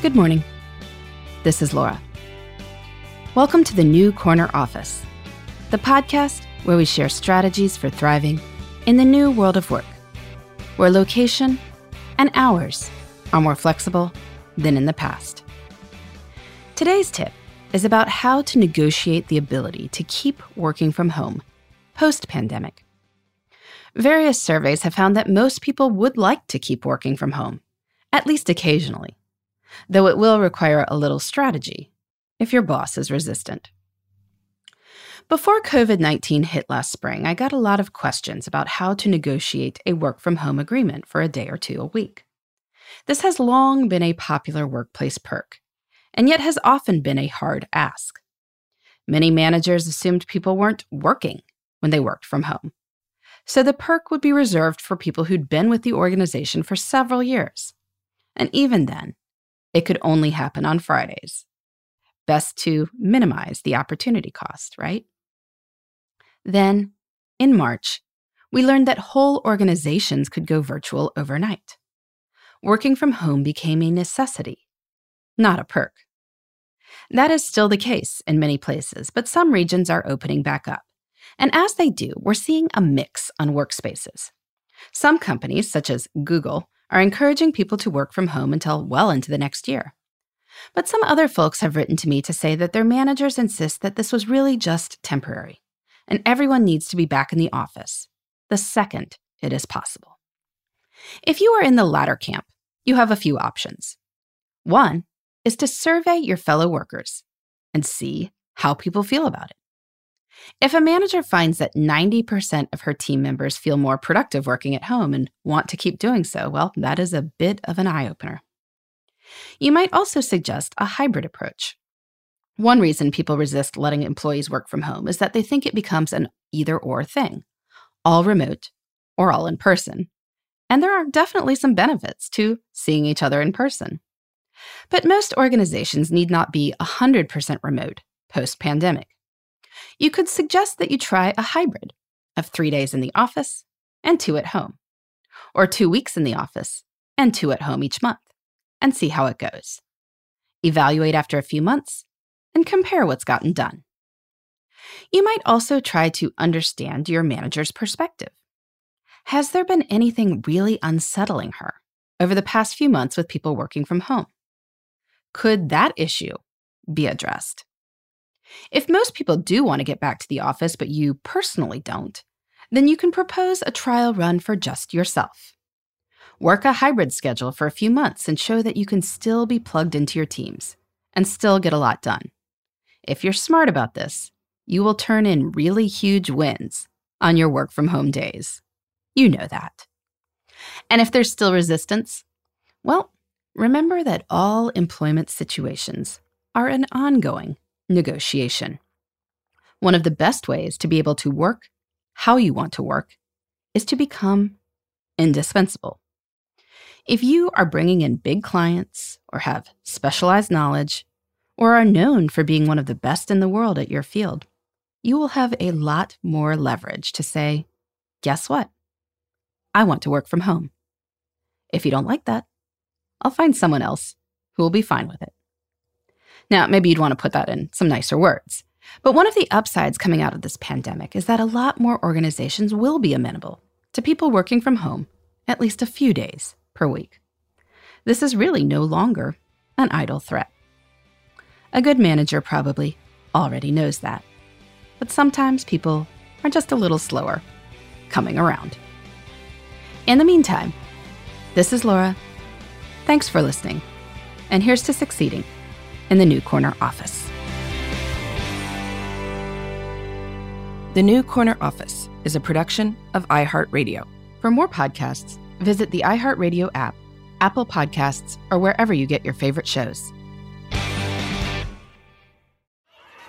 Good morning. This is Laura. Welcome to the New Corner Office, the podcast where we share strategies for thriving in the new world of work, where location and hours are more flexible than in the past. Today's tip is about how to negotiate the ability to keep working from home post-pandemic. Various surveys have found that most people would like to keep working from home, at least occasionally, though it will require a little strategy if your boss is resistant. Before COVID-19 hit last spring, I got a lot of questions about how to negotiate a work-from-home agreement for a day or two a week. This has long been a popular workplace perk, and yet has often been a hard ask. Many managers assumed people weren't working when they worked from home, so the perk would be reserved for people who'd been with the organization for several years. And even then, it could only happen on Fridays. Best to minimize the opportunity cost, right? Then, in March, we learned that whole organizations could go virtual overnight. Working from home became a necessity, not a perk. That is still the case in many places, but some regions are opening back up. And as they do, we're seeing a mix on workspaces. Some companies, such as Google, are encouraging people to work from home until well into the next year. But some other folks have written to me to say that their managers insist that this was really just temporary, and everyone needs to be back in the office the second it is possible. If you are in the latter camp, you have a few options. One is to survey your fellow workers and see how people feel about it. If a manager finds that 90% of her team members feel more productive working at home and want to keep doing so, well, that is a bit of an eye-opener. You might also suggest a hybrid approach. One reason people resist letting employees work from home is that they think it becomes an either-or thing, all remote or all in person. And there are definitely some benefits to seeing each other in person. But most organizations need not be 100% remote post-pandemic. You could suggest that you try a hybrid of 3 days in the office and 2 at home, or 2 weeks in the office and 2 at home each month, and see how it goes. Evaluate after a few months and compare what's gotten done. You might also try to understand your manager's perspective. Has there been anything really unsettling her over the past few months with people working from home? Could that issue be addressed? If most people do want to get back to the office, but you personally don't, then you can propose a trial run for just yourself. Work a hybrid schedule for a few months and show that you can still be plugged into your teams and still get a lot done. If you're smart about this, you will turn in really huge wins on your work-from-home days. You know that. And if there's still resistance, well, remember that all employment situations are an ongoing negotiation. One of the best ways to be able to work how you want to work is to become indispensable. If you are bringing in big clients or have specialized knowledge or are known for being one of the best in the world at your field, you will have a lot more leverage to say, guess what? I want to work from home. If you don't like that, I'll find someone else who will be fine with it. Now, maybe you'd want to put that in some nicer words. But one of the upsides coming out of this pandemic is that a lot more organizations will be amenable to people working from home at least a few days per week. This is really no longer an idle threat. A good manager probably already knows that. But sometimes people are just a little slower coming around. In the meantime, this is Laura. Thanks for listening. And here's to succeeding in the New Corner Office. The New Corner Office is a production of iHeartRadio. For more podcasts, visit the iHeartRadio app, Apple Podcasts, or wherever you get your favorite shows.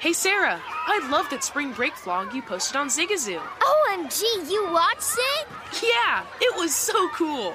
Hey, Sarah, I loved that spring break vlog you posted on Zigazoo. OMG, you watched it? Yeah, it was so cool.